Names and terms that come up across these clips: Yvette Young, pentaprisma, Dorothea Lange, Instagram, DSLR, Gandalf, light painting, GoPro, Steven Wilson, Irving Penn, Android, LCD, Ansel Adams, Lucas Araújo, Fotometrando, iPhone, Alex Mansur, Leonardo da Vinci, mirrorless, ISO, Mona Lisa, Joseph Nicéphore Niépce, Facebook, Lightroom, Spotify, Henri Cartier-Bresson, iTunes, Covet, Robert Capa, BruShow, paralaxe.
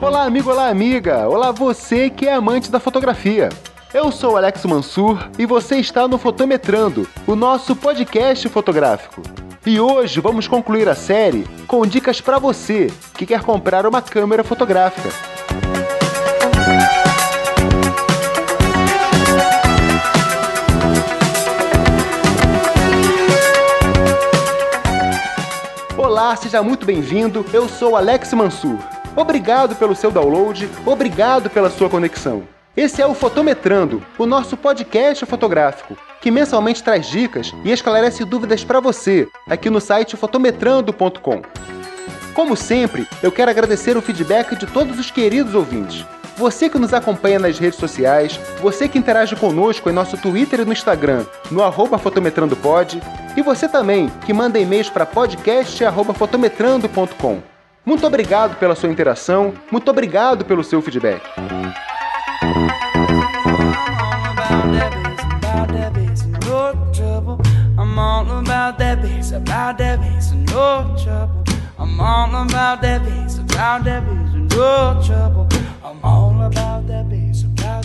Olá amigo, olá amiga, olá você que é amante da fotografia. Eu sou Alex Mansur e você está no Fotometrando, o nosso podcast fotográfico. E hoje vamos concluir a série com dicas para você que quer comprar uma câmera fotográfica. Olá, seja muito bem-vindo, eu sou Alex Mansur. Obrigado pelo seu download, obrigado pela sua conexão. Esse é o Fotometrando, o nosso podcast fotográfico, que mensalmente traz dicas e esclarece dúvidas para você, aqui no site fotometrando.com. Como sempre, eu quero agradecer o feedback de todos os queridos ouvintes. Você que nos acompanha nas redes sociais, você que interage conosco em nosso Twitter e no Instagram, no @fotometrandopod, e você também que manda e-mails para podcast@fotometrando.com. Muito obrigado pela sua interação, muito obrigado pelo seu feedback. I'm all about that bass, about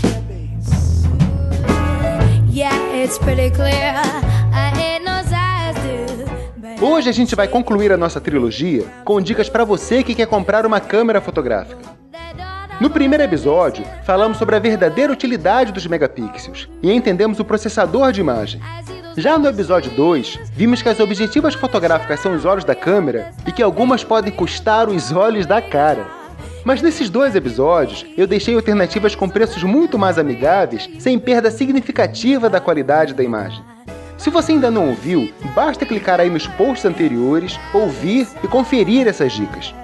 that bass. Yeah, it's pretty clear. I ain't no size do. Hoje a gente vai concluir a nossa trilogia com dicas para você que quer comprar uma câmera fotográfica. No primeiro episódio, falamos sobre a verdadeira utilidade dos megapixels e entendemos o processador de imagem. Já no episódio 2, vimos que as objetivas fotográficas são os olhos da câmera e que algumas podem custar os olhos da cara. Mas nesses dois episódios, eu deixei alternativas com preços muito mais amigáveis, sem perda significativa da qualidade da imagem. Se você ainda não ouviu, basta clicar aí nos posts anteriores, ouvir e conferir essas dicas.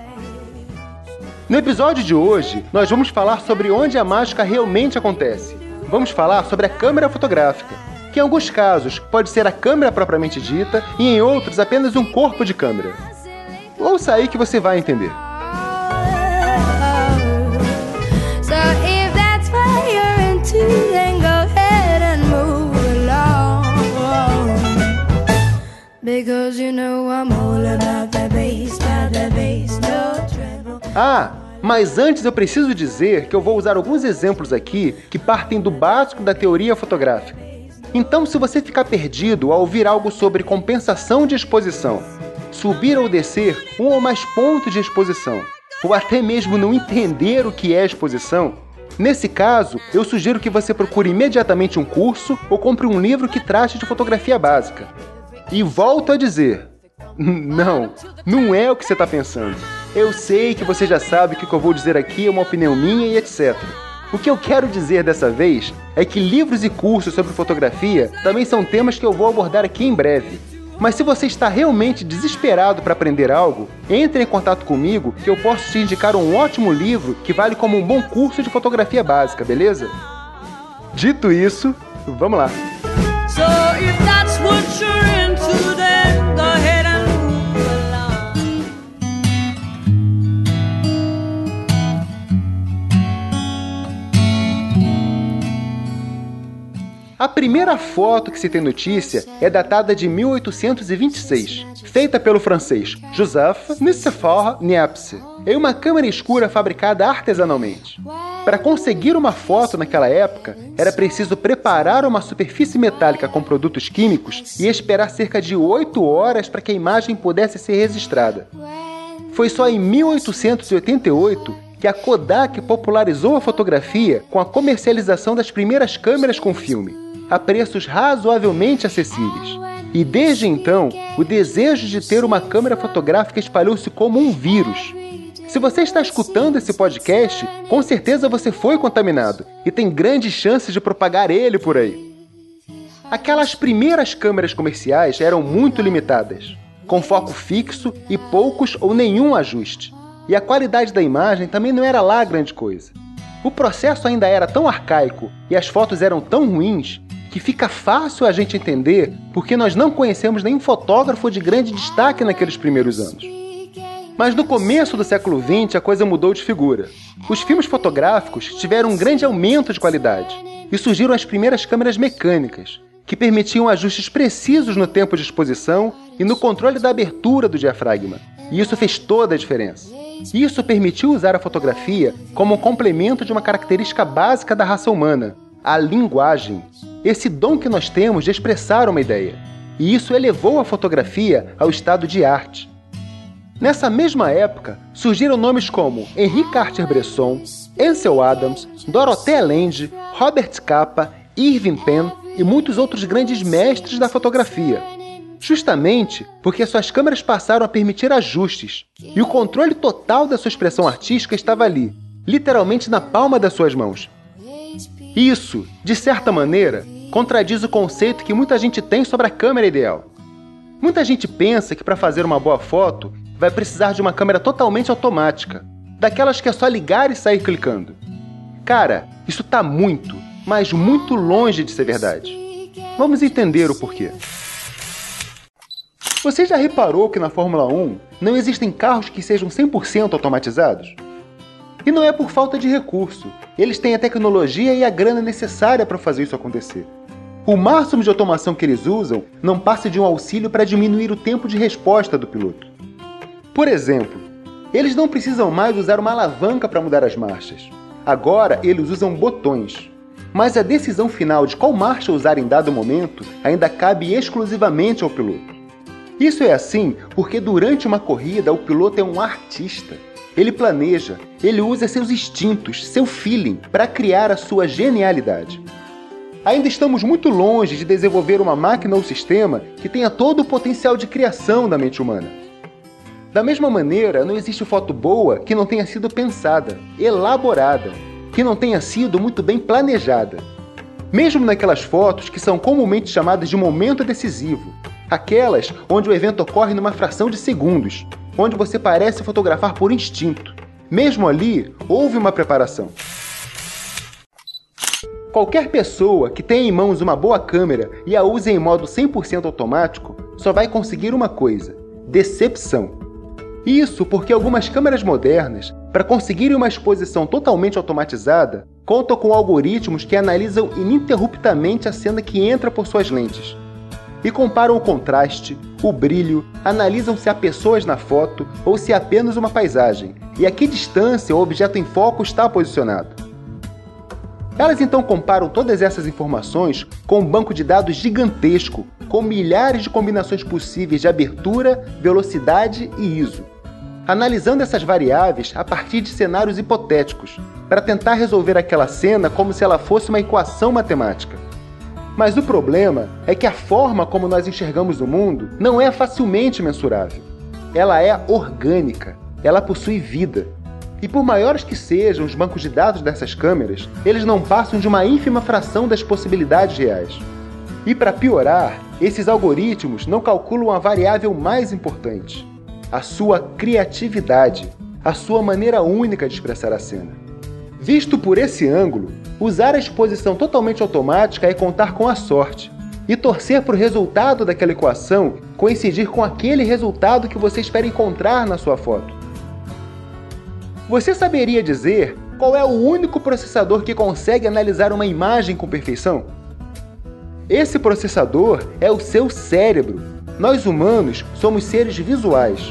No episódio de hoje, nós vamos falar sobre onde a mágica realmente acontece. Vamos falar sobre a câmera fotográfica, que em alguns casos pode ser a câmera propriamente dita e em outros apenas um corpo de câmera. Ouça aí que você vai entender. Ah, mas antes eu preciso dizer que eu vou usar alguns exemplos aqui que partem do básico da teoria fotográfica. Então, se você ficar perdido ao ouvir algo sobre compensação de exposição, subir ou descer um ou mais pontos de exposição, ou até mesmo não entender o que é exposição, nesse caso, eu sugiro que você procure imediatamente um curso ou compre um livro que trate de fotografia básica. E volto a dizer, não é o que você está pensando. Eu sei que você já sabe que o que eu vou dizer aqui é uma opinião minha e etc. O que eu quero dizer dessa vez é que livros e cursos sobre fotografia também são temas que eu vou abordar aqui em breve. Mas se você está realmente desesperado para aprender algo, entre em contato comigo que eu posso te indicar um ótimo livro que vale como um bom curso de fotografia básica, beleza? Dito isso, vamos lá! A primeira foto que se tem notícia é datada de 1826, feita pelo francês Joseph Nicéphore Niépce, em uma câmera escura fabricada artesanalmente. Para conseguir uma foto naquela época, era preciso preparar uma superfície metálica com produtos químicos e esperar cerca de 8 horas para que a imagem pudesse ser registrada. Foi só em 1888 que a Kodak popularizou a fotografia com a comercialização das primeiras câmeras com filme, a preços razoavelmente acessíveis. E desde então, o desejo de ter uma câmera fotográfica espalhou-se como um vírus. Se você está escutando esse podcast, com certeza você foi contaminado e tem grandes chances de propagar ele por aí. Aquelas primeiras câmeras comerciais eram muito limitadas, com foco fixo e poucos ou nenhum ajuste. E a qualidade da imagem também não era lá grande coisa. O processo ainda era tão arcaico e as fotos eram tão ruins que fica fácil a gente entender porque nós não conhecemos nenhum fotógrafo de grande destaque naqueles primeiros anos. Mas no começo do século XX, a coisa mudou de figura. Os filmes fotográficos tiveram um grande aumento de qualidade e surgiram as primeiras câmeras mecânicas, que permitiam ajustes precisos no tempo de exposição e no controle da abertura do diafragma. E isso fez toda a diferença. Isso permitiu usar a fotografia como um complemento de uma característica básica da raça humana, a linguagem. Esse dom que nós temos de expressar uma ideia. E isso elevou a fotografia ao estado de arte. Nessa mesma época, surgiram nomes como Henri Cartier-Bresson, Ansel Adams, Dorothea Lange, Robert Capa, Irving Penn e muitos outros grandes mestres da fotografia. Justamente porque suas câmeras passaram a permitir ajustes, e o controle total da sua expressão artística estava ali, literalmente na palma das suas mãos. Isso, de certa maneira, contradiz o conceito que muita gente tem sobre a câmera ideal. Muita gente pensa que para fazer uma boa foto, vai precisar de uma câmera totalmente automática, daquelas que é só ligar e sair clicando. Cara, isso tá muito, mas muito longe de ser verdade. Vamos entender o porquê. Você já reparou que na Fórmula 1 não existem carros que sejam 100% automatizados? E não é por falta de recurso, eles têm a tecnologia e a grana necessária para fazer isso acontecer. O máximo de automação que eles usam não passa de um auxílio para diminuir o tempo de resposta do piloto. Por exemplo, eles não precisam mais usar uma alavanca para mudar as marchas. Agora eles usam botões. Mas a decisão final de qual marcha usar em dado momento ainda cabe exclusivamente ao piloto. Isso é assim porque durante uma corrida o piloto é um artista. Ele planeja, ele usa seus instintos, seu feeling, para criar a sua genialidade. Ainda estamos muito longe de desenvolver uma máquina ou sistema que tenha todo o potencial de criação da mente humana. Da mesma maneira, não existe foto boa que não tenha sido pensada, elaborada, que não tenha sido muito bem planejada. Mesmo naquelas fotos que são comumente chamadas de momento decisivo, aquelas onde o evento ocorre numa fração de segundos, onde você parece fotografar por instinto. Mesmo ali, houve uma preparação. Qualquer pessoa que tenha em mãos uma boa câmera e a use em modo 100% automático, só vai conseguir uma coisa: decepção. Isso porque algumas câmeras modernas, para conseguirem uma exposição totalmente automatizada, contam com algoritmos que analisam ininterruptamente a cena que entra por suas lentes. E comparam o contraste, o brilho, analisam se há pessoas na foto ou se é apenas uma paisagem, e a que distância o objeto em foco está posicionado. Elas então comparam todas essas informações com um banco de dados gigantesco, com milhares de combinações possíveis de abertura, velocidade e ISO, analisando essas variáveis a partir de cenários hipotéticos, para tentar resolver aquela cena como se ela fosse uma equação matemática. Mas o problema é que a forma como nós enxergamos o mundo não é facilmente mensurável. Ela é orgânica, ela possui vida. E por maiores que sejam os bancos de dados dessas câmeras, eles não passam de uma ínfima fração das possibilidades reais. E para piorar, esses algoritmos não calculam a variável mais importante: a sua criatividade, a sua maneira única de expressar a cena. Visto por esse ângulo, usar a exposição totalmente automática é contar com a sorte e torcer para o resultado daquela equação coincidir com aquele resultado que você espera encontrar na sua foto. Você saberia dizer qual é o único processador que consegue analisar uma imagem com perfeição? Esse processador é o seu cérebro. Nós humanos somos seres visuais.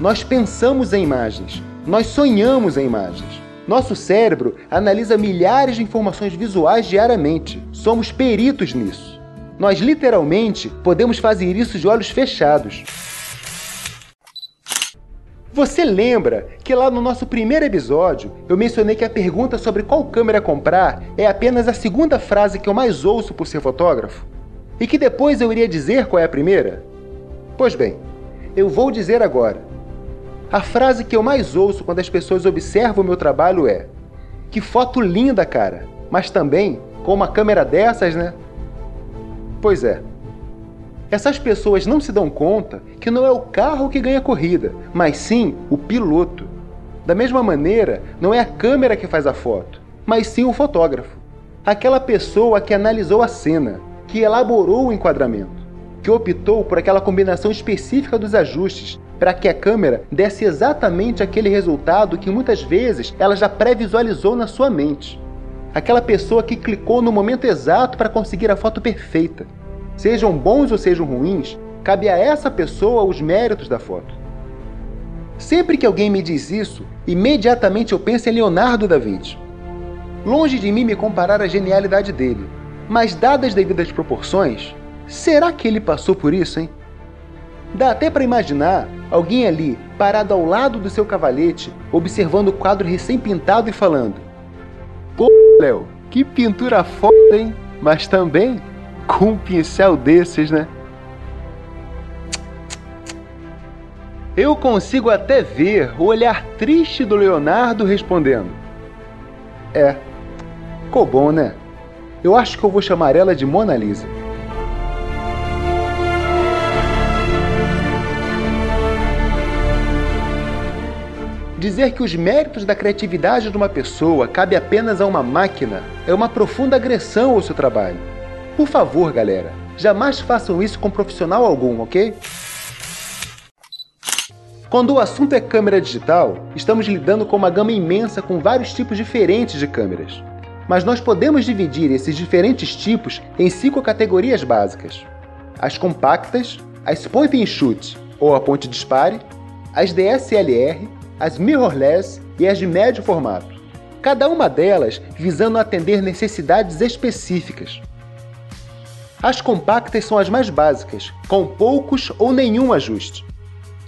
Nós pensamos em imagens. Nós sonhamos em imagens. Nosso cérebro analisa milhares de informações visuais diariamente. Somos peritos nisso. Nós literalmente podemos fazer isso de olhos fechados. Você lembra que lá no nosso primeiro episódio eu mencionei que a pergunta sobre qual câmera comprar é apenas a segunda frase que eu mais ouço por ser fotógrafo? E que depois eu iria dizer qual é a primeira? Pois bem, eu vou dizer agora. A frase que eu mais ouço quando as pessoas observam o meu trabalho é: que foto linda, cara, mas também com uma câmera dessas, né? Pois é. Essas pessoas não se dão conta que não é o carro que ganha a corrida, mas sim o piloto. Da mesma maneira, não é a câmera que faz a foto, mas sim o fotógrafo. Aquela pessoa que analisou a cena, que elaborou o enquadramento, que optou por aquela combinação específica dos ajustes para que a câmera desse exatamente aquele resultado que muitas vezes ela já pré-visualizou na sua mente. Aquela pessoa que clicou no momento exato para conseguir a foto perfeita. Sejam bons ou sejam ruins, cabe a essa pessoa os méritos da foto. Sempre que alguém me diz isso, imediatamente eu penso em Leonardo da Vinci. Longe de mim me comparar à genialidade dele, mas dadas as devidas proporções, será que ele passou por isso, hein? Dá até para imaginar alguém ali, parado ao lado do seu cavalete, observando o quadro recém-pintado e falando: "Pô, Léo, que pintura foda, hein? Mas também com um pincel desses, né?" Eu consigo até ver o olhar triste do Leonardo respondendo: "É, ficou bom, né? Eu acho que eu vou chamar ela de Mona Lisa." Dizer que os méritos da criatividade de uma pessoa cabe apenas a uma máquina é uma profunda agressão ao seu trabalho. Por favor, galera, jamais façam isso com profissional algum, ok? Quando o assunto é câmera digital, estamos lidando com uma gama imensa com vários tipos diferentes de câmeras. Mas nós podemos dividir esses diferentes tipos em 5 categorias básicas. As compactas, as point and shoot ou a ponte dispare, as DSLR, as mirrorless e as de médio formato, cada uma delas visando atender necessidades específicas. As compactas são as mais básicas, com poucos ou nenhum ajuste.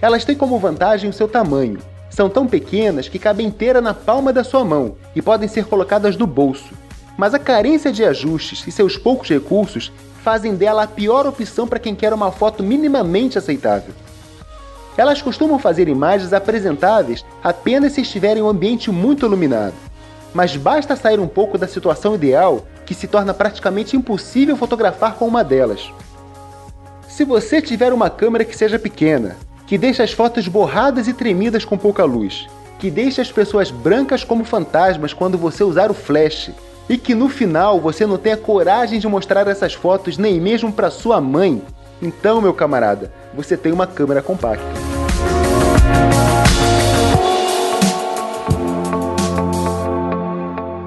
Elas têm como vantagem o seu tamanho, são tão pequenas que cabem inteira na palma da sua mão e podem ser colocadas no bolso, mas a carência de ajustes e seus poucos recursos fazem dela a pior opção para quem quer uma foto minimamente aceitável. Elas costumam fazer imagens apresentáveis apenas se estiver em um ambiente muito iluminado. Mas basta sair um pouco da situação ideal que se torna praticamente impossível fotografar com uma delas. Se você tiver uma câmera que seja pequena, que deixe as fotos borradas e tremidas com pouca luz, que deixe as pessoas brancas como fantasmas quando você usar o flash, e que no final você não tenha coragem de mostrar essas fotos nem mesmo para sua mãe, então, meu camarada, você tem uma câmera compacta.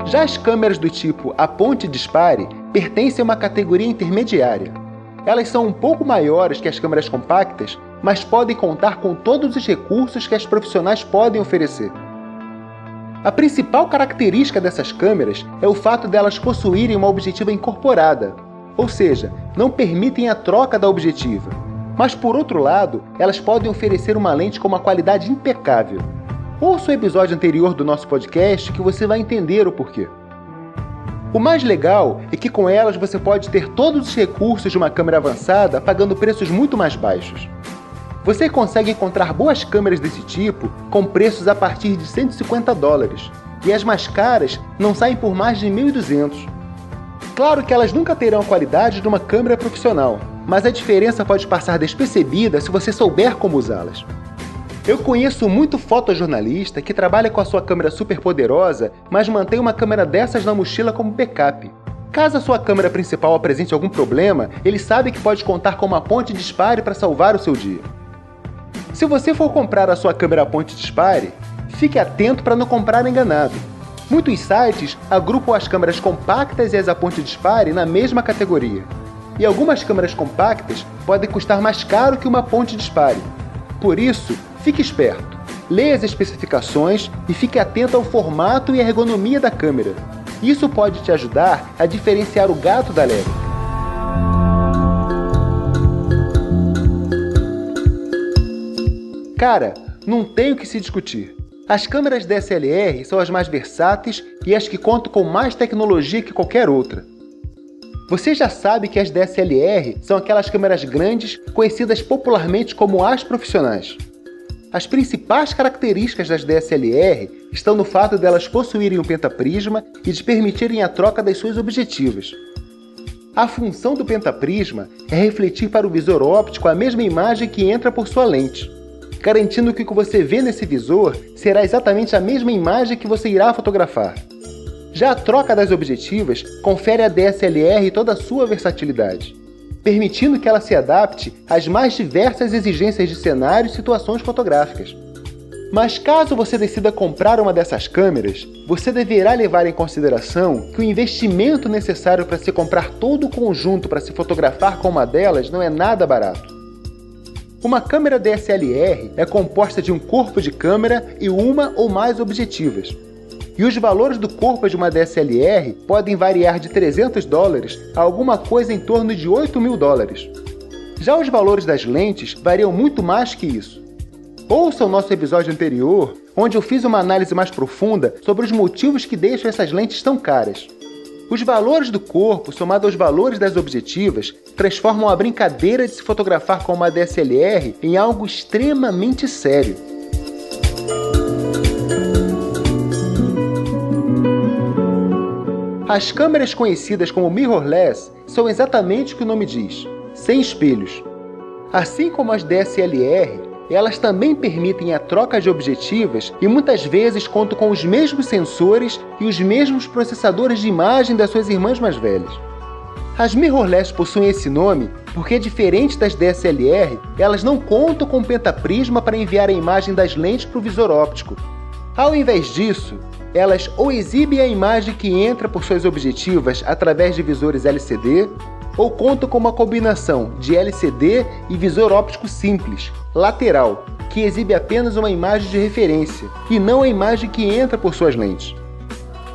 Já as câmeras do tipo a ponte dispare pertencem a uma categoria intermediária. Elas são um pouco maiores que as câmeras compactas, mas podem contar com todos os recursos que as profissionais podem oferecer. A principal característica dessas câmeras é o fato delas possuírem uma objetiva incorporada, ou seja, não permitem a troca da objetiva. Mas por outro lado, elas podem oferecer uma lente com uma qualidade impecável. Ouça o episódio anterior do nosso podcast que você vai entender o porquê. O mais legal é que com elas você pode ter todos os recursos de uma câmera avançada pagando preços muito mais baixos. Você consegue encontrar boas câmeras desse tipo com preços a partir de $150, e as mais caras não saem por mais de $1.200. Claro que elas nunca terão a qualidade de uma câmera profissional, mas a diferença pode passar despercebida se você souber como usá-las. Eu conheço muito fotojornalista que trabalha com a sua câmera super poderosa, mas mantém uma câmera dessas na mochila como backup. Caso a sua câmera principal apresente algum problema, ele sabe que pode contar com uma ponte dispare para salvar o seu dia. Se você for comprar a sua câmera ponte dispare, fique atento para não comprar enganado. Muitos sites agrupam as câmeras compactas e as a ponte dispare na mesma categoria. E algumas câmeras compactas podem custar mais caro que uma ponte dispare. Por isso, fique esperto, leia as especificações e fique atento ao formato e à ergonomia da câmera. Isso pode te ajudar a diferenciar o gato da lebre. Cara, não tem o que se discutir. As câmeras DSLR são as mais versáteis e as que contam com mais tecnologia que qualquer outra. Você já sabe que as DSLR são aquelas câmeras grandes conhecidas popularmente como as profissionais. As principais características das DSLR estão no fato delas possuírem um pentaprisma e de permitirem a troca das suas objetivas. A função do pentaprisma é refletir para o visor óptico a mesma imagem que entra por sua lente, garantindo que o que você vê nesse visor será exatamente a mesma imagem que você irá fotografar. Já a troca das objetivas confere à DSLR toda a sua versatilidade. permitindo que ela se adapte às mais diversas exigências de cenários e situações fotográficas. Mas caso você decida comprar uma dessas câmeras, você deverá levar em consideração que o investimento necessário para se comprar todo o conjunto para se fotografar com uma delas não é nada barato. Uma câmera DSLR é composta de um corpo de câmera e uma ou mais objetivas. E os valores do corpo de uma DSLR podem variar de $300 a alguma coisa em torno de $8.000. Já os valores das lentes variam muito mais que isso. Ouça o nosso episódio anterior, onde eu fiz uma análise mais profunda sobre os motivos que deixam essas lentes tão caras. Os valores do corpo, somados aos valores das objetivas, transformam a brincadeira de se fotografar com uma DSLR em algo extremamente sério. As câmeras conhecidas como mirrorless são exatamente o que o nome diz, sem espelhos. Assim como as DSLR, elas também permitem a troca de objetivas e muitas vezes contam com os mesmos sensores e os mesmos processadores de imagem das suas irmãs mais velhas. As mirrorless possuem esse nome porque, diferente das DSLR, elas não contam com pentaprisma para enviar a imagem das lentes para o visor óptico. Ao invés disso, elas ou exibem a imagem que entra por suas objetivas através de visores LCD, ou contam com uma combinação de LCD e visor óptico simples, lateral, que exibe apenas uma imagem de referência, e não a imagem que entra por suas lentes.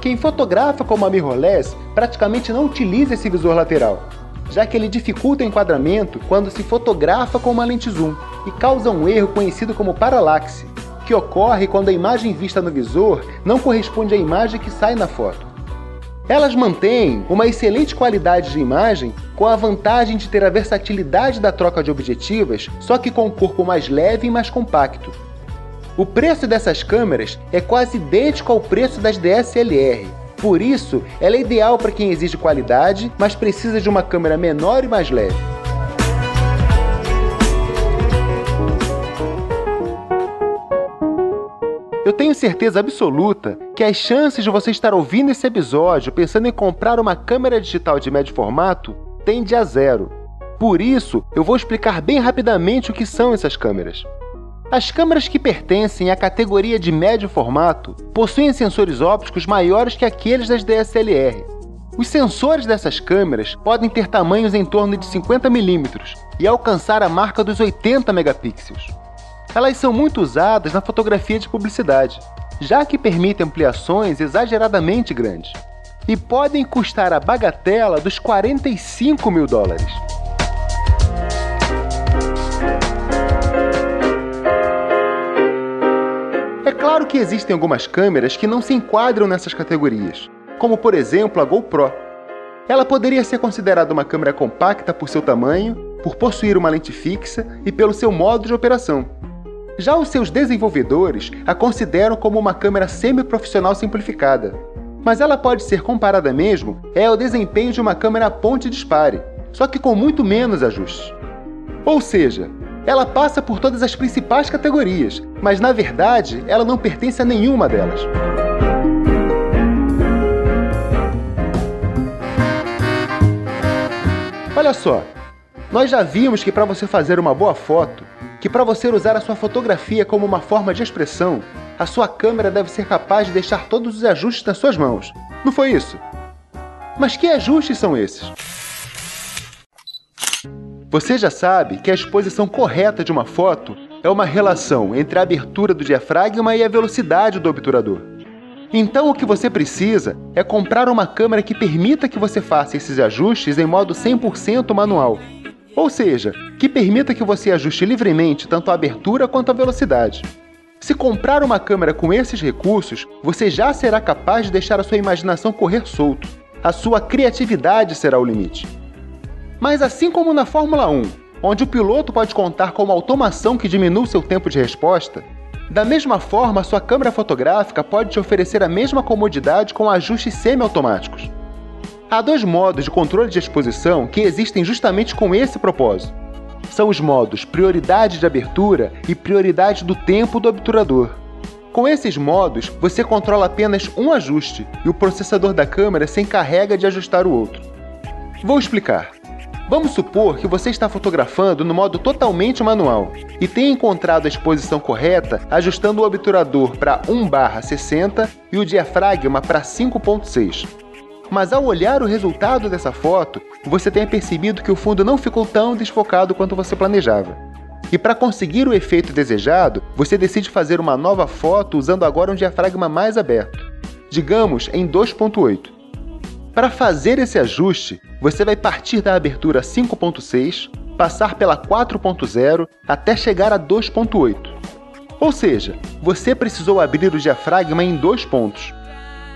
Quem fotografa com uma mirrorless praticamente não utiliza esse visor lateral, já que ele dificulta o enquadramento quando se fotografa com uma lente zoom, e causa um erro conhecido como paralaxe, que ocorre quando a imagem vista no visor não corresponde à imagem que sai na foto. Elas mantêm uma excelente qualidade de imagem com a vantagem de ter a versatilidade da troca de objetivas, só que com um corpo mais leve e mais compacto. O preço dessas câmeras é quase idêntico ao preço das DSLR, por isso ela é ideal para quem exige qualidade, mas precisa de uma câmera menor e mais leve. Eu tenho certeza absoluta que as chances de você estar ouvindo esse episódio pensando em comprar uma câmera digital de médio formato tende a zero. Por isso, eu vou explicar bem rapidamente o que são essas câmeras. As câmeras que pertencem à categoria de médio formato possuem sensores ópticos maiores que aqueles das DSLR. Os sensores dessas câmeras podem ter tamanhos em torno de 50 mm e alcançar a marca dos 80 megapixels. Elas são muito usadas na fotografia de publicidade, já que permitem ampliações exageradamente grandes, e podem custar a bagatela dos $45.000. É claro que existem algumas câmeras que não se enquadram nessas categorias, como por exemplo a GoPro. Ela poderia ser considerada uma câmera compacta por seu tamanho, por possuir uma lente fixa e pelo seu modo de operação. Já os seus desenvolvedores a consideram como uma câmera semi-profissional simplificada, mas ela pode ser comparada mesmo ao desempenho de uma câmera ponte dispare, só que com muito menos ajustes. Ou seja, ela passa por todas as principais categorias, mas na verdade ela não pertence a nenhuma delas. Olha só, nós já vimos que para você fazer uma boa foto, que para você usar a sua fotografia como uma forma de expressão, a sua câmera deve ser capaz de deixar todos os ajustes nas suas mãos. Não foi isso? Mas que ajustes são esses? Você já sabe que a exposição correta de uma foto é uma relação entre a abertura do diafragma e a velocidade do obturador. Então o que você precisa é comprar uma câmera que permita que você faça esses ajustes em modo 100% manual. Ou seja, que permita que você ajuste livremente tanto a abertura quanto a velocidade. Se comprar uma câmera com esses recursos, você já será capaz de deixar a sua imaginação correr solto. A sua criatividade será o limite. Mas assim como na Fórmula 1, onde o piloto pode contar com uma automação que diminui seu tempo de resposta, da mesma forma, a sua câmera fotográfica pode te oferecer a mesma comodidade com ajustes semi-automáticos. Há dois modos de controle de exposição que existem justamente com esse propósito. São os modos prioridade de abertura e prioridade do tempo do obturador. Com esses modos, você controla apenas um ajuste e o processador da câmera se encarrega de ajustar o outro. Vou explicar. Vamos supor que você está fotografando no modo totalmente manual e tenha encontrado a exposição correta ajustando o obturador para 1/60 e o diafragma para 5.6. Mas ao olhar o resultado dessa foto, você tenha percebido que o fundo não ficou tão desfocado quanto você planejava. E para conseguir o efeito desejado, você decide fazer uma nova foto usando agora um diafragma mais aberto, digamos em 2.8. Para fazer esse ajuste, você vai partir da abertura 5.6, passar pela 4.0 até chegar a 2.8. Ou seja, você precisou abrir o diafragma em 2 pontos.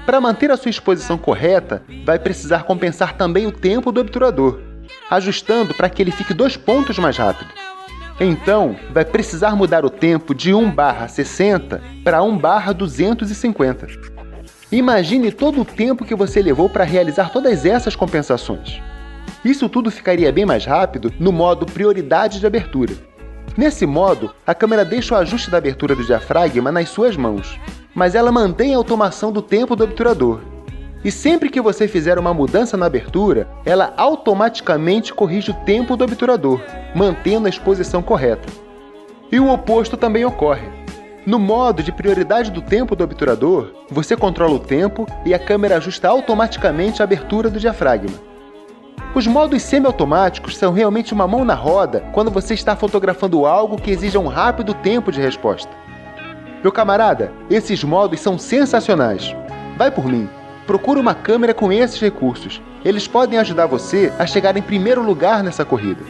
Para manter a sua exposição correta, vai precisar compensar também o tempo do obturador, ajustando para que ele fique 2 pontos mais rápido. Então, vai precisar mudar o tempo de 1/60 para 1/250. Imagine todo o tempo que você levou para realizar todas essas compensações. Isso tudo ficaria bem mais rápido no modo prioridade de abertura. Nesse modo, a câmera deixa o ajuste da abertura do diafragma nas suas mãos, mas ela mantém a automação do tempo do obturador. E sempre que você fizer uma mudança na abertura, ela automaticamente corrige o tempo do obturador, mantendo a exposição correta. E o oposto também ocorre. No modo de prioridade do tempo do obturador, você controla o tempo e a câmera ajusta automaticamente a abertura do diafragma. Os modos semiautomáticos são realmente uma mão na roda quando você está fotografando algo que exija um rápido tempo de resposta. Meu camarada, esses modos são sensacionais. Vai por mim, procura uma câmera com esses recursos. Eles podem ajudar você a chegar em primeiro lugar nessa corrida.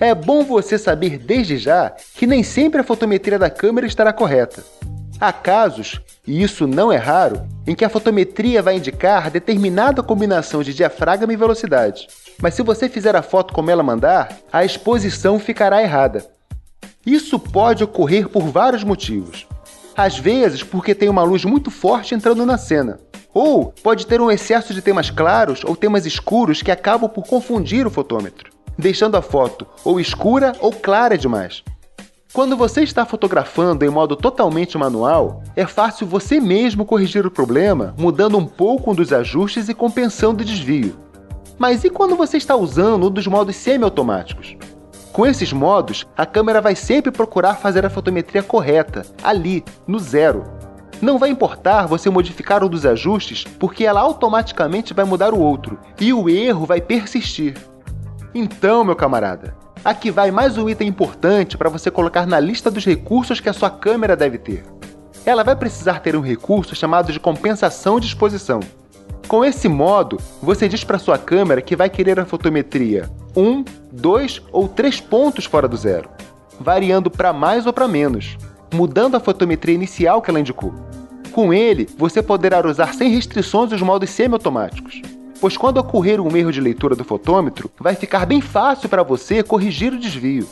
É bom você saber desde já que nem sempre a fotometria da câmera estará correta. Há casos, e isso não é raro, em que a fotometria vai indicar determinada combinação de diafragma e velocidade, mas se você fizer a foto como ela mandar, a exposição ficará errada. Isso pode ocorrer por vários motivos. Às vezes porque tem uma luz muito forte entrando na cena, ou pode ter um excesso de temas claros ou temas escuros que acabam por confundir o fotômetro, deixando a foto ou escura ou clara demais. Quando você está fotografando em modo totalmente manual, é fácil você mesmo corrigir o problema, mudando um pouco um dos ajustes e compensando o desvio. Mas e quando você está usando um dos modos semiautomáticos? Com esses modos, a câmera vai sempre procurar fazer a fotometria correta, ali, no zero. Não vai importar você modificar um dos ajustes, porque ela automaticamente vai mudar o outro, e o erro vai persistir. Então, meu camarada, aqui vai mais um item importante para você colocar na lista dos recursos que a sua câmera deve ter. Ela vai precisar ter um recurso chamado de compensação de exposição. Com esse modo, você diz para sua câmera que vai querer a fotometria 1, 2 ou 3 pontos fora do zero, variando para mais ou para menos, mudando a fotometria inicial que ela indicou. Com ele, você poderá usar sem restrições os modos semiautomáticos, pois quando ocorrer um erro de leitura do fotômetro, vai ficar bem fácil para você corrigir o desvio.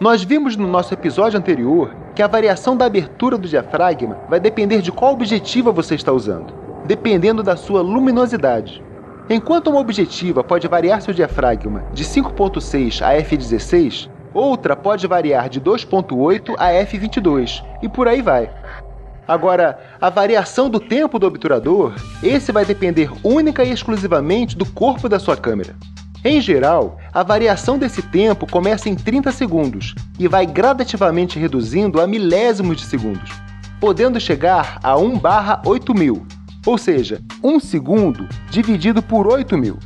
Nós vimos no nosso episódio anterior que a variação da abertura do diafragma vai depender de qual objetiva você está usando, dependendo da sua luminosidade. Enquanto uma objetiva pode variar seu diafragma de 5.6 a f/16, outra pode variar de 2.8 a f/22, e por aí vai. Agora, a variação do tempo do obturador, esse vai depender única e exclusivamente do corpo da sua câmera. Em geral, a variação desse tempo começa em 30 segundos e vai gradativamente reduzindo a milésimos de segundos, podendo chegar a 1/8000, ou seja, 1 segundo dividido por 8000.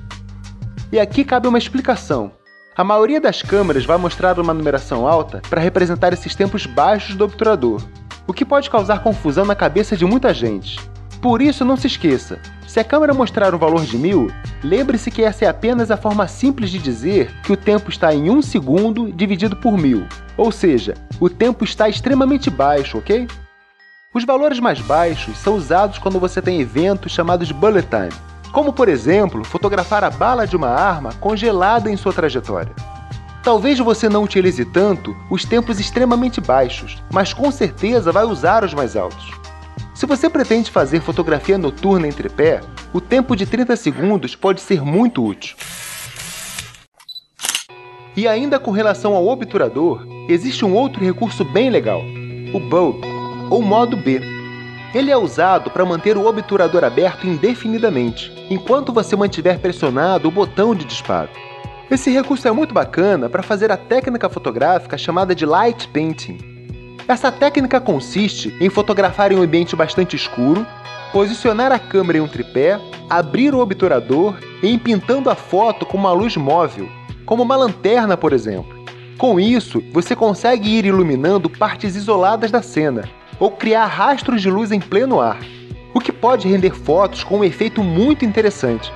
E aqui cabe uma explicação. A maioria das câmeras vai mostrar uma numeração alta para representar esses tempos baixos do obturador, o que pode causar confusão na cabeça de muita gente. Por isso, não se esqueça, se a câmera mostrar um valor de 1000, lembre-se que essa é apenas a forma simples de dizer que o tempo está em 1 segundo dividido por 1000, ou seja, o tempo está extremamente baixo, ok? Os valores mais baixos são usados quando você tem eventos chamados bullet time, como por exemplo, fotografar a bala de uma arma congelada em sua trajetória. Talvez você não utilize tanto os tempos extremamente baixos, mas com certeza vai usar os mais altos. Se você pretende fazer fotografia noturna em tripé, o tempo de 30 segundos pode ser muito útil. E ainda com relação ao obturador, existe um outro recurso bem legal, o bulb, ou modo B. Ele é usado para manter o obturador aberto indefinidamente, enquanto você mantiver pressionado o botão de disparo. Esse recurso é muito bacana para fazer a técnica fotográfica chamada de light painting. Essa técnica consiste em fotografar em um ambiente bastante escuro, posicionar a câmera em um tripé, abrir o obturador e ir pintando a foto com uma luz móvel, como uma lanterna, por exemplo. Com isso, você consegue ir iluminando partes isoladas da cena, ou criar rastros de luz em pleno ar, o que pode render fotos com um efeito muito interessante.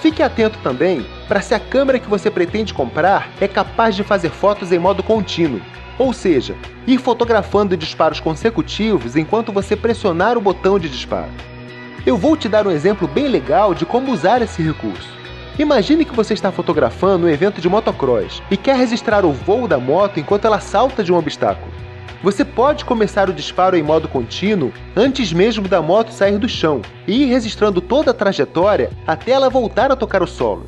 Fique atento também para se a câmera que você pretende comprar é capaz de fazer fotos em modo contínuo, ou seja, ir fotografando disparos consecutivos enquanto você pressionar o botão de disparo. Eu vou te dar um exemplo bem legal de como usar esse recurso. Imagine que você está fotografando um evento de motocross e quer registrar o voo da moto enquanto ela salta de um obstáculo. Você pode começar o disparo em modo contínuo antes mesmo da moto sair do chão e ir registrando toda a trajetória até ela voltar a tocar o solo.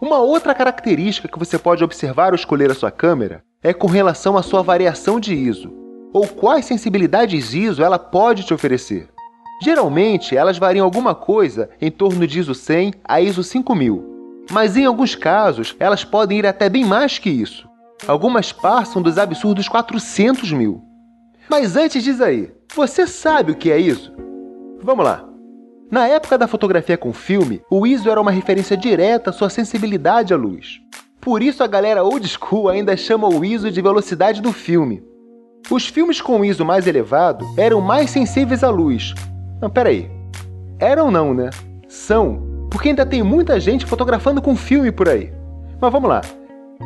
Uma outra característica que você pode observar ao escolher a sua câmera é com relação à sua variação de ISO, ou quais sensibilidades ISO ela pode te oferecer. Geralmente, elas variam alguma coisa em torno de ISO 100 a ISO 5000, mas em alguns casos, elas podem ir até bem mais que isso. Algumas passam dos absurdos 400.000. Mas antes disso aí, você sabe o que é ISO? Vamos lá! Na época da fotografia com filme, o ISO era uma referência direta à sua sensibilidade à luz. Por isso a galera old school ainda chama o ISO de velocidade do filme. Os filmes com ISO mais elevado eram mais sensíveis à luz. Não, peraí. Eram não, né? São, porque ainda tem muita gente fotografando com filme por aí. Mas vamos lá.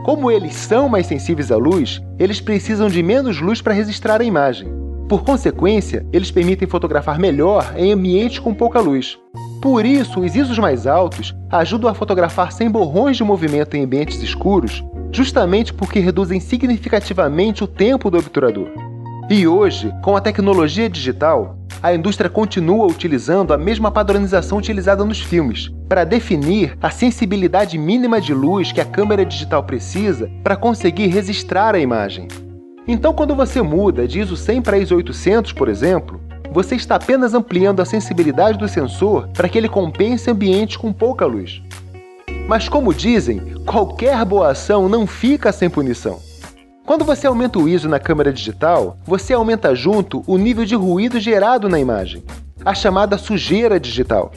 Como eles são mais sensíveis à luz, eles precisam de menos luz para registrar a imagem. Por consequência, eles permitem fotografar melhor em ambientes com pouca luz. Por isso, os ISOs mais altos ajudam a fotografar sem borrões de movimento em ambientes escuros, justamente porque reduzem significativamente o tempo do obturador. E hoje, com a tecnologia digital, a indústria continua utilizando a mesma padronização utilizada nos filmes, para definir a sensibilidade mínima de luz que a câmera digital precisa para conseguir registrar a imagem. Então, quando você muda de ISO 100 para ISO 800, por exemplo, você está apenas ampliando a sensibilidade do sensor para que ele compense ambientes com pouca luz. Mas como dizem, qualquer boa ação não fica sem punição. Quando você aumenta o ISO na câmera digital, você aumenta junto o nível de ruído gerado na imagem, a chamada sujeira digital.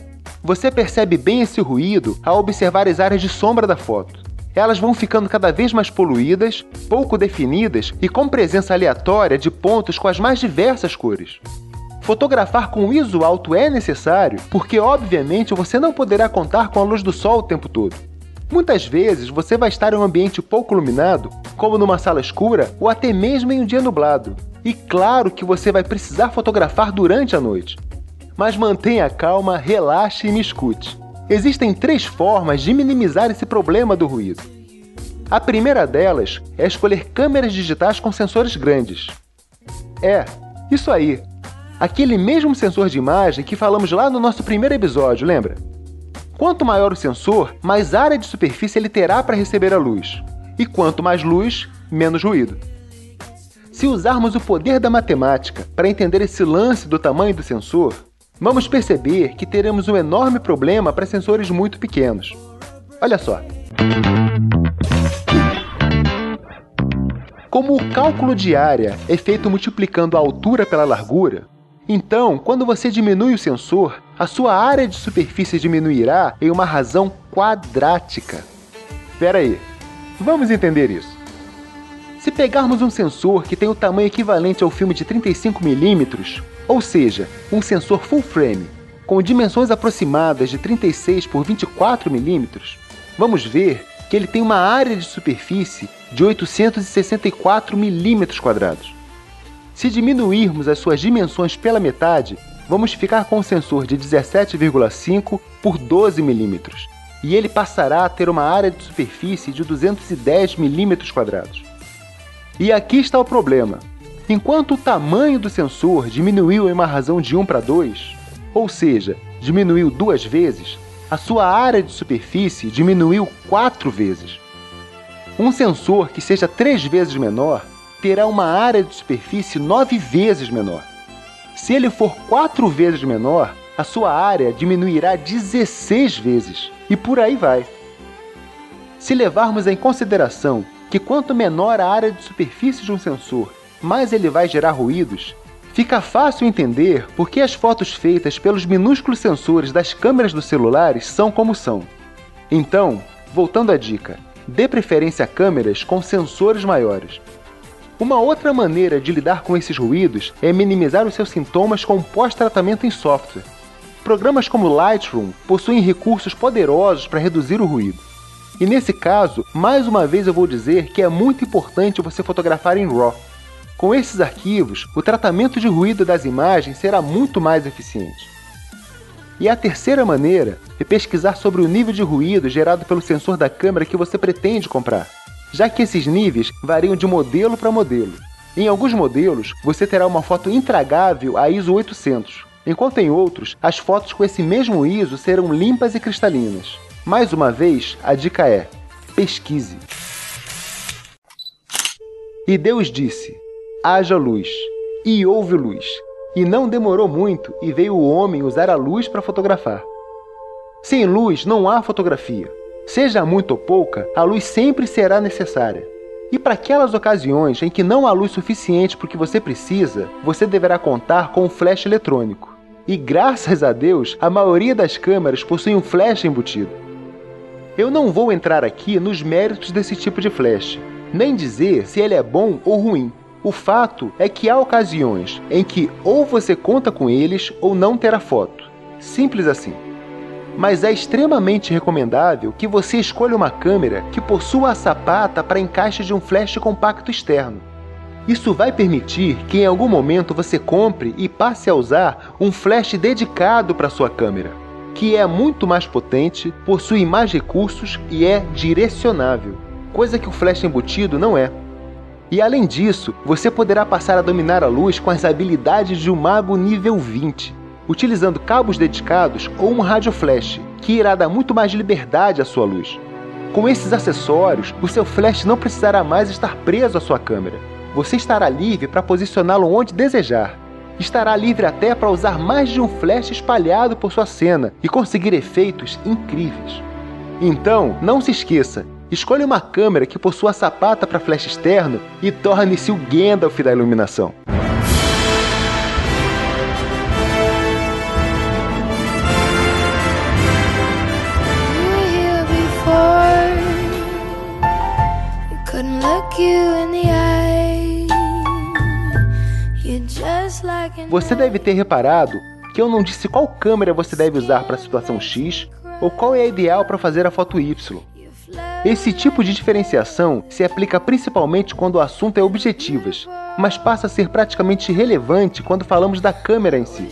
Você percebe bem esse ruído ao observar as áreas de sombra da foto. Elas vão ficando cada vez mais poluídas, pouco definidas e com presença aleatória de pontos com as mais diversas cores. Fotografar com ISO alto é necessário, porque obviamente você não poderá contar com a luz do sol o tempo todo. Muitas vezes você vai estar em um ambiente pouco iluminado, como numa sala escura ou até mesmo em um dia nublado. E claro que você vai precisar fotografar durante a noite. Mas mantenha a calma, relaxe e me escute. Existem três formas de minimizar esse problema do ruído. A primeira delas é escolher câmeras digitais com sensores grandes. É, isso aí. Aquele mesmo sensor de imagem que falamos lá no nosso primeiro episódio, lembra? Quanto maior o sensor, mais área de superfície ele terá para receber a luz. E quanto mais luz, menos ruído. Se usarmos o poder da matemática para entender esse lance do tamanho do sensor, vamos perceber que teremos um enorme problema para sensores muito pequenos. Olha só. Como o cálculo de área é feito multiplicando a altura pela largura, então, quando você diminui o sensor, a sua área de superfície diminuirá em uma razão quadrática. Espera aí, vamos entender isso. Se pegarmos um sensor que tem o tamanho equivalente ao filme de 35 mm, ou seja, um sensor full frame, com dimensões aproximadas de 36 por 24 mm, vamos ver que ele tem uma área de superfície de 864 mm². Se diminuirmos as suas dimensões pela metade, vamos ficar com um sensor de 17,5 por 12 mm, e ele passará a ter uma área de superfície de 210 mm². E aqui está o problema. Enquanto o tamanho do sensor diminuiu em uma razão de 1 para 2, ou seja, diminuiu 2 vezes, a sua área de superfície diminuiu 4 vezes. Um sensor que seja 3 vezes menor terá uma área de superfície 9 vezes menor. Se ele for 4 vezes menor, a sua área diminuirá 16 vezes, e por aí vai. Se levarmos em consideração que quanto menor a área de superfície de um sensor, mais ele vai gerar ruídos, fica fácil entender por que as fotos feitas pelos minúsculos sensores das câmeras dos celulares são como são. Então, voltando à dica, dê preferência a câmeras com sensores maiores. Uma outra maneira de lidar com esses ruídos é minimizar os seus sintomas com pós-tratamento em software. Programas como Lightroom possuem recursos poderosos para reduzir o ruído. E nesse caso, mais uma vez eu vou dizer que é muito importante você fotografar em RAW. Com esses arquivos, o tratamento de ruído das imagens será muito mais eficiente. E a terceira maneira é pesquisar sobre o nível de ruído gerado pelo sensor da câmera que você pretende comprar, já que esses níveis variam de modelo para modelo. Em alguns modelos, você terá uma foto intragável a ISO 800, enquanto em outros, as fotos com esse mesmo ISO serão limpas e cristalinas. Mais uma vez, a dica é: pesquise. E Deus disse: haja luz, e houve luz. E não demorou muito e veio o homem usar a luz para fotografar. Sem luz não há fotografia. Seja muito ou pouca, a luz sempre será necessária. E para aquelas ocasiões em que não há luz suficiente para o que você precisa, você deverá contar com um flash eletrônico. E graças a Deus, a maioria das câmeras possui um flash embutido. Eu não vou entrar aqui nos méritos desse tipo de flash, nem dizer se ele é bom ou ruim. O fato é que há ocasiões em que ou você conta com eles ou não terá foto. Simples assim. Mas é extremamente recomendável que você escolha uma câmera que possua a sapata para encaixe de um flash compacto externo. Isso vai permitir que em algum momento você compre e passe a usar um flash dedicado para sua câmera, que é muito mais potente, possui mais recursos e é direcionável, coisa que o flash embutido não é. E além disso, você poderá passar a dominar a luz com as habilidades de um mago nível 20, utilizando cabos dedicados ou um rádio flash, que irá dar muito mais liberdade à sua luz. Com esses acessórios, o seu flash não precisará mais estar preso à sua câmera. Você estará livre para posicioná-lo onde desejar. Estará livre até para usar mais de um flash espalhado por sua cena e conseguir efeitos incríveis. Então, não se esqueça, escolha uma câmera que possua sapata para flash externo e torne-se o Gandalf da iluminação. Você deve ter reparado que eu não disse qual câmera você deve usar para a situação X ou qual é a ideal para fazer a foto Y. Esse tipo de diferenciação se aplica principalmente quando o assunto é objetivas, mas passa a ser praticamente irrelevante quando falamos da câmera em si.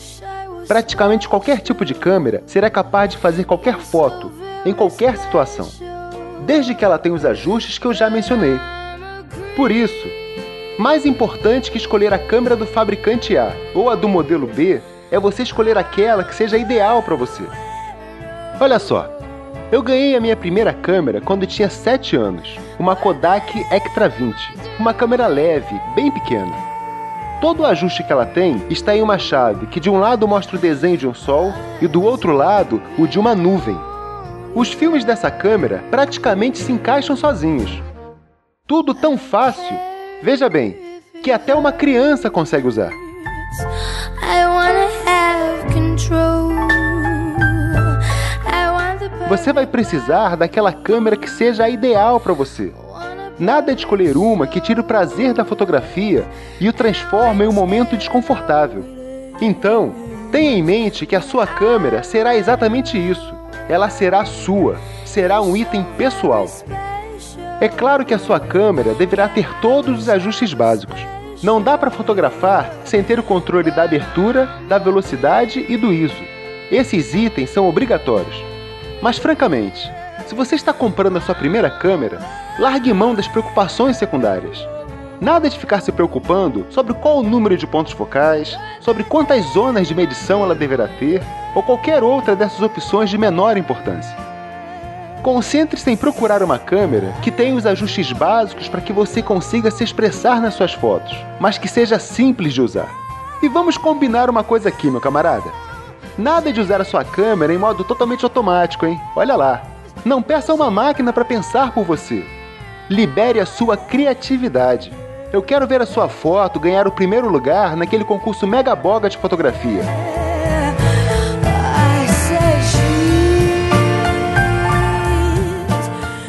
Praticamente qualquer tipo de câmera será capaz de fazer qualquer foto, em qualquer situação, desde que ela tenha os ajustes que eu já mencionei. Por isso, mais importante que escolher a câmera do fabricante A ou a do modelo B é você escolher aquela que seja ideal para você. Olha só. Eu ganhei a minha primeira câmera quando tinha 7 anos, uma Kodak Ektra 20, uma câmera leve, bem pequena. Todo o ajuste que ela tem está em uma chave que de um lado mostra o desenho de um sol e do outro lado o de uma nuvem. Os filmes dessa câmera praticamente se encaixam sozinhos. Tudo tão fácil, veja bem, que até uma criança consegue usar. Você vai precisar daquela câmera que seja a ideal para você. Nada de escolher uma que tire o prazer da fotografia e o transforme em um momento desconfortável. Então, tenha em mente que a sua câmera será exatamente isso. Ela será sua, será um item pessoal. É claro que a sua câmera deverá ter todos os ajustes básicos. Não dá para fotografar sem ter o controle da abertura, da velocidade e do ISO. Esses itens são obrigatórios. Mas francamente, se você está comprando a sua primeira câmera, largue mão das preocupações secundárias. Nada de ficar se preocupando sobre qual o número de pontos focais, sobre quantas zonas de medição ela deverá ter, ou qualquer outra dessas opções de menor importância. Concentre-se em procurar uma câmera que tenha os ajustes básicos para que você consiga se expressar nas suas fotos, mas que seja simples de usar. E vamos combinar uma coisa aqui, meu camarada. Nada de usar a sua câmera em modo totalmente automático, hein? Olha lá. Não peça a uma máquina para pensar por você. Libere a sua criatividade. Eu quero ver a sua foto ganhar o primeiro lugar naquele concurso mega boga de fotografia.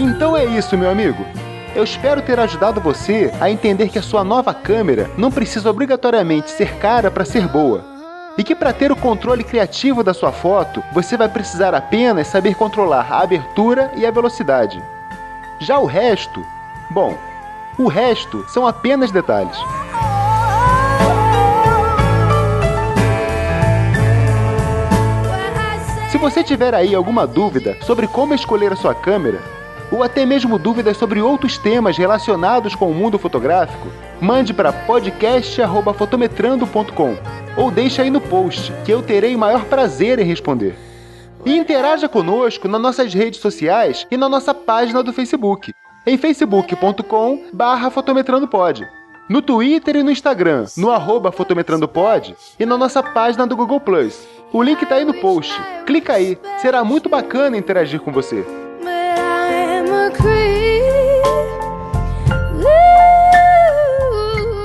Então é isso, meu amigo. Eu espero ter ajudado você a entender que a sua nova câmera não precisa obrigatoriamente ser cara para ser boa. E que para ter o controle criativo da sua foto, você vai precisar apenas saber controlar a abertura e a velocidade. Já o resto... Bom, o resto são apenas detalhes. Se você tiver aí alguma dúvida sobre como escolher a sua câmera, ou até mesmo dúvidas sobre outros temas relacionados com o mundo fotográfico, mande para podcast@fotometrando.com ou deixe aí no post, que eu terei o maior prazer em responder. E interaja conosco nas nossas redes sociais e na nossa página do Facebook, em facebook.com/fotometrandopod, no Twitter e no Instagram, no @fotometrandopod e na nossa página do Google+. O link tá aí no post. Clica aí, será muito bacana interagir com você.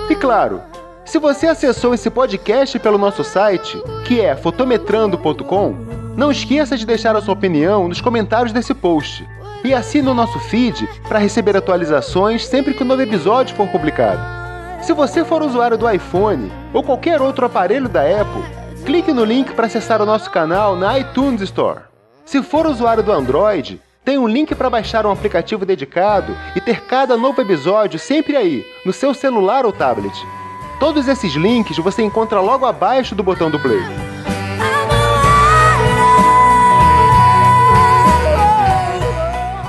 E claro, se você acessou esse podcast pelo nosso site, que é fotometrando.com, não esqueça de deixar a sua opinião nos comentários desse post e assine o nosso feed para receber atualizações sempre que um novo episódio for publicado. Se você for usuário do iPhone ou qualquer outro aparelho da Apple, clique no link para acessar o nosso canal na iTunes Store. Se for usuário do Android, tem um link para baixar um aplicativo dedicado e ter cada novo episódio sempre aí, no seu celular ou tablet. Todos esses links você encontra logo abaixo do botão do play.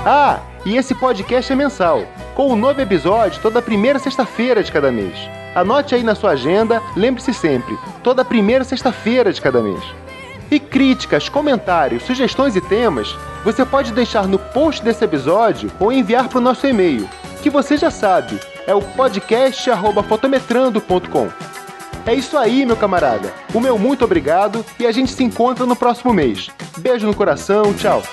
Ah, e esse podcast é mensal, com um novo episódio toda primeira sexta-feira de cada mês. Anote aí na sua agenda, lembre-se sempre, toda primeira sexta-feira de cada mês. E críticas, comentários, sugestões e temas, você pode deixar no post desse episódio ou enviar para o nosso e-mail, que você já sabe, é o podcast@fotometrando.com. É isso aí, meu camarada. O meu muito obrigado e a gente se encontra no próximo mês. Beijo no coração, tchau!